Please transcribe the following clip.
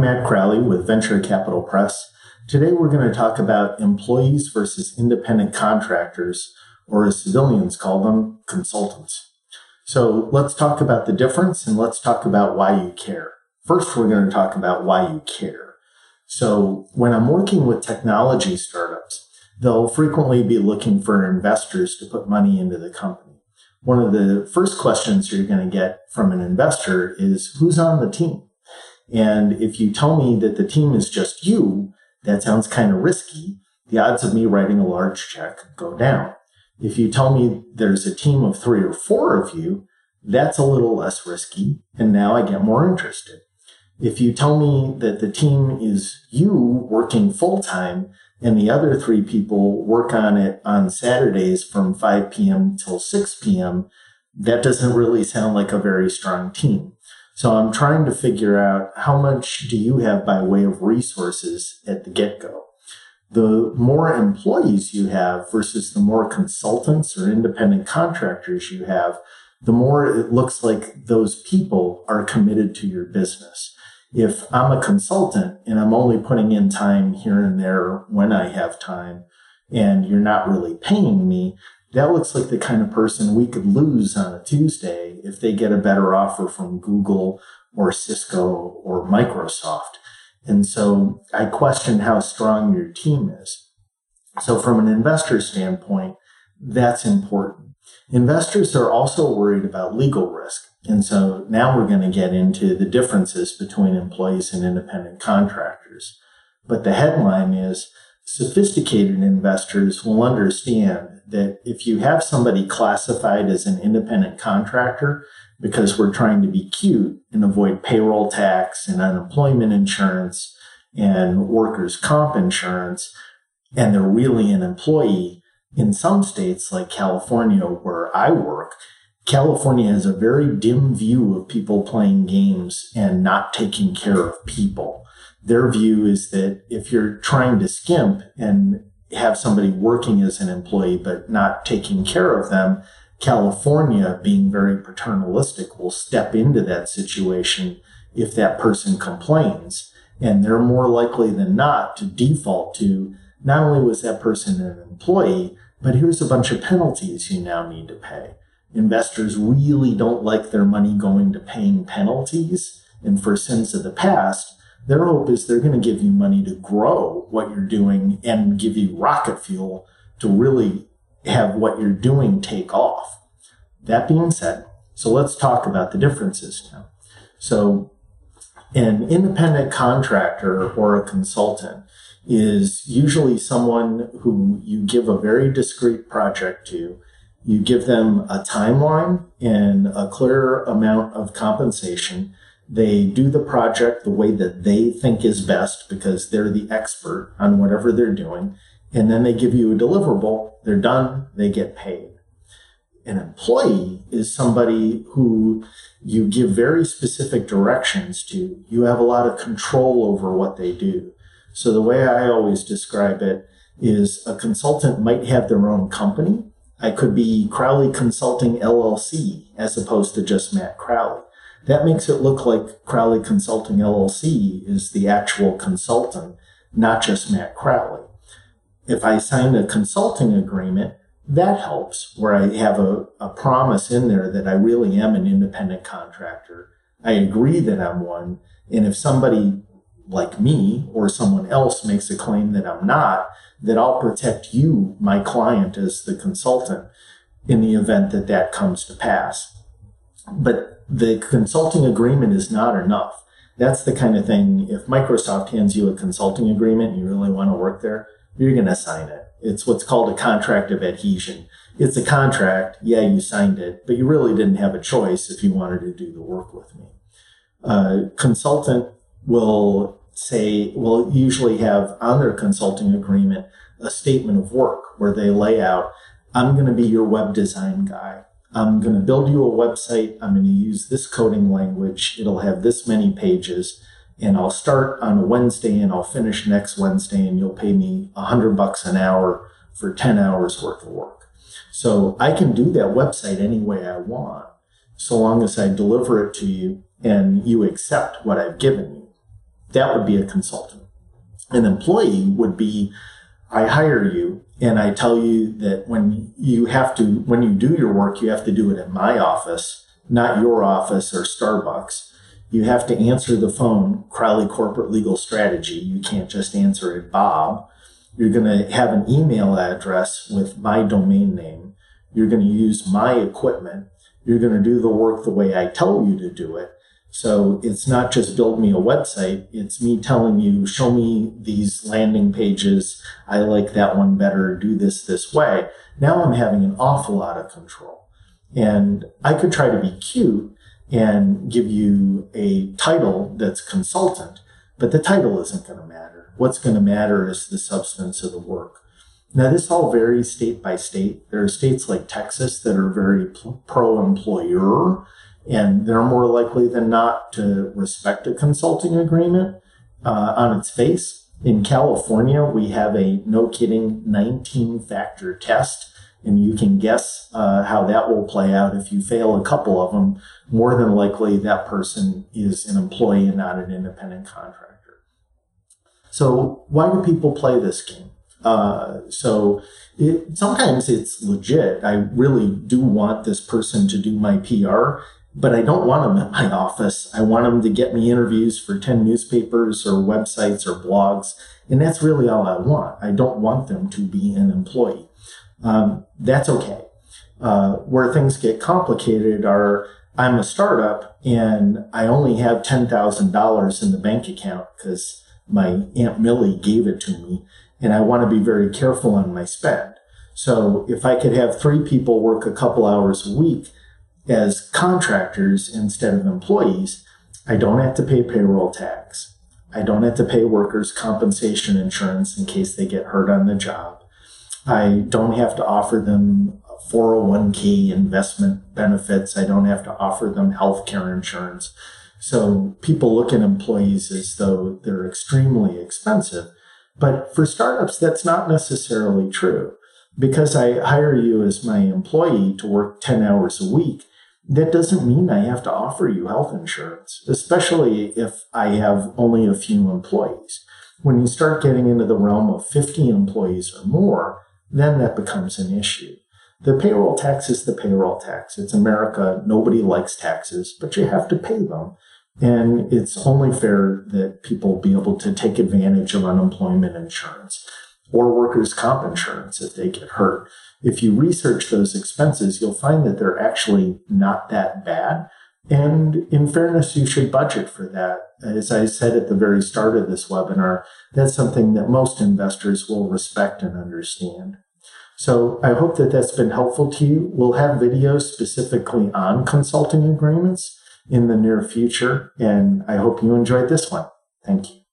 Matt Crowley with Venture Capital Press. Today we're going to talk about employees versus independent contractors, or as civilians call them, consultants. So let's talk about the difference and let's talk about why you care. First, we're going to talk about why you care. So when I'm working with technology startups, they'll frequently be looking for investors to put money into the company. One of the first questions you're going to get from an investor is, who's on the team? And if you tell me that the team is just you, that sounds kind of risky. The odds of me writing a large check go down. If you tell me there's a team of 3 or 4 of you, that's a little less risky, and now I get more interested. If you tell me that the team is you working full-time and the other 3 people work on it on Saturdays from 5 p.m. till 6 p.m., that doesn't really sound like a very strong team. So I'm trying to figure out, how much do you have by way of resources at the get-go? The more employees you have versus the more consultants or independent contractors you have, the more it looks like those people are committed to your business. If I'm a consultant and I'm only putting in time here and there when I have time, and you're not really paying me, that looks like the kind of person we could lose on a Tuesday if they get a better offer from Google or Cisco or Microsoft. And so I question how strong your team is. So from an investor standpoint, that's important. Investors are also worried about legal risk. And so now we're going to get into the differences between employees and independent contractors. But the headline is, sophisticated investors will understand that if you have somebody classified as an independent contractor, because we're trying to be cute and avoid payroll tax and unemployment insurance and workers' comp insurance, and they're really an employee, in some states like California, where I work, California has a very dim view of people playing games and not taking care of people. Their view is that if you're trying to skimp and have somebody working as an employee but not taking care of them, California, being very paternalistic, will step into that situation if that person complains. And they're more likely than not to default to, not only was that person an employee, but here's a bunch of penalties you now need to pay. Investors really don't like their money going to paying penalties. And for sins of the past, their hope is they're going to give you money to grow what you're doing and give you rocket fuel to really have what you're doing take off. That being said, so let's talk about the differences now. So an independent contractor or a consultant is usually someone who you give a very discrete project to. You give them a timeline and a clear amount of compensation. They do the project the way that they think is best because they're the expert on whatever they're doing. And then they give you a deliverable. They're done. They get paid. An employee is somebody who you give very specific directions to. You have a lot of control over what they do. So the way I always describe it is, a consultant might have their own company. I could be Crowley Consulting LLC as opposed to just Matt Crowley. That makes it look like Crowley Consulting LLC is the actual consultant, not just Matt Crowley. If I sign a consulting agreement, that helps, where I have a promise in there that I really am an independent contractor. I agree that I'm one. And if somebody like me or someone else makes a claim that I'm not, that I'll protect you, my client, as the consultant, in the event that that comes to pass. But the consulting agreement is not enough. That's the kind of thing, if Microsoft hands you a consulting agreement and you really want to work there, you're going to sign it. It's what's called a contract of adhesion. It's a contract. Yeah, you signed it, but you really didn't have a choice if you wanted to do the work with me. Consultant will usually have on their consulting agreement a statement of work where they lay out, I'm going to be your web design guy. I'm going to build you a website. I'm going to use this coding language. It'll have this many pages, and I'll start on a Wednesday and I'll finish next Wednesday, and you'll pay me $100 an hour for 10 hours worth of work. So I can do that website any way I want, so long as I deliver it to you and you accept what I've given you. That would be a consultant. An employee would be, I hire you and I tell you that when you do your work, you have to do it in my office, not your office or Starbucks. You have to answer the phone, Crowley Corporate Legal Strategy. You can't just answer it, Bob. You're going to have an email address with my domain name. You're going to use my equipment. You're going to do the work the way I tell you to do it. So it's not just build me a website. It's me telling you, show me these landing pages. I like that one better. Do this way. Now I'm having an awful lot of control. And I could try to be cute and give you a title that's consultant, but the title isn't going to matter. What's going to matter is the substance of the work. Now, this all varies state by state. There are states like Texas that are very pro-employer, and they're more likely than not to respect a consulting agreement on its face. In California, we have a, no kidding, 19-factor test, and you can guess how that will play out. If you fail a couple of them, more than likely that person is an employee and not an independent contractor. So why do people play this game? Sometimes it's legit. I really do want this person to do my PR, but I don't want them at my office. I want them to get me interviews for 10 newspapers or websites or blogs. And that's really all I want. I don't want them to be an employee. That's okay. Where things get complicated are I'm a startup and I only have $10,000 in the bank account because my Aunt Millie gave it to me. And I want to be very careful on my spend. So if I could have 3 people work a couple hours a week as contractors instead of employees, I don't have to pay payroll tax. I don't have to pay workers' compensation insurance in case they get hurt on the job. I don't have to offer them 401k investment benefits. I don't have to offer them health care insurance. So people look at employees as though they're extremely expensive. But for startups, that's not necessarily true. Because I hire you as my employee to work 10 hours a week, that doesn't mean I have to offer you health insurance, especially if I have only a few employees. When you start getting into the realm of 50 employees or more, then that becomes an issue. The payroll tax is the payroll tax. It's America. Nobody likes taxes, but you have to pay them. And it's only fair that people be able to take advantage of unemployment insurance or workers' comp insurance if they get hurt. If you research those expenses, you'll find that they're actually not that bad. And in fairness, you should budget for that. As I said at the very start of this webinar, that's something that most investors will respect and understand. So I hope that that's been helpful to you. We'll have videos specifically on consulting agreements in the near future, and I hope you enjoyed this one. Thank you.